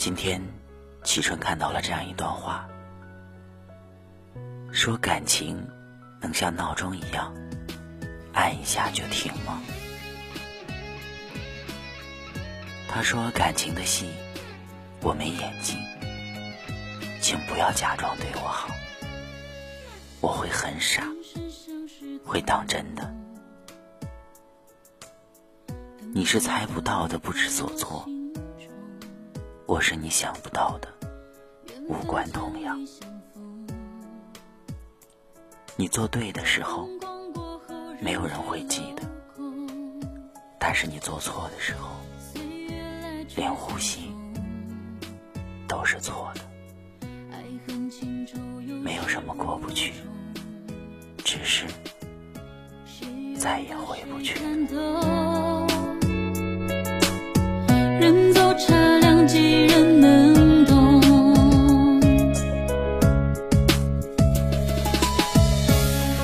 今天启春看到了这样一段话，说感情能像闹钟一样按一下就停吗？他说感情的戏我没眼睛，请不要假装对我好，我会很傻，会当真的，你是猜不到的不知所措，我是你想不到的无关痛痒。你做对的时候没有人会记得，但是你做错的时候连呼吸都是错的。没有什么过不去，只是再也回不去了。人走茶凉几人能懂，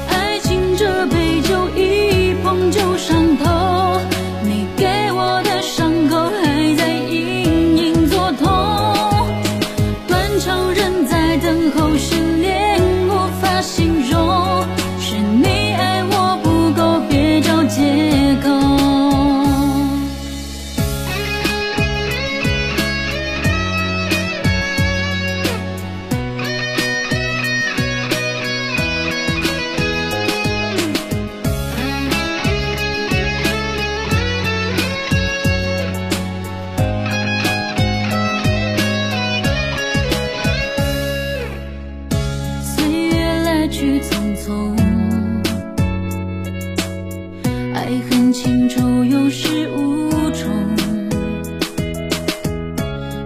爱情这杯酒一碰就上头，你给我的伤口还在隐隐作痛，断肠人在等候，失恋无法形容，是你爱我不够，别找借口。去匆匆，爱恨情仇有始无终，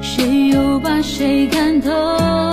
谁又把谁看透？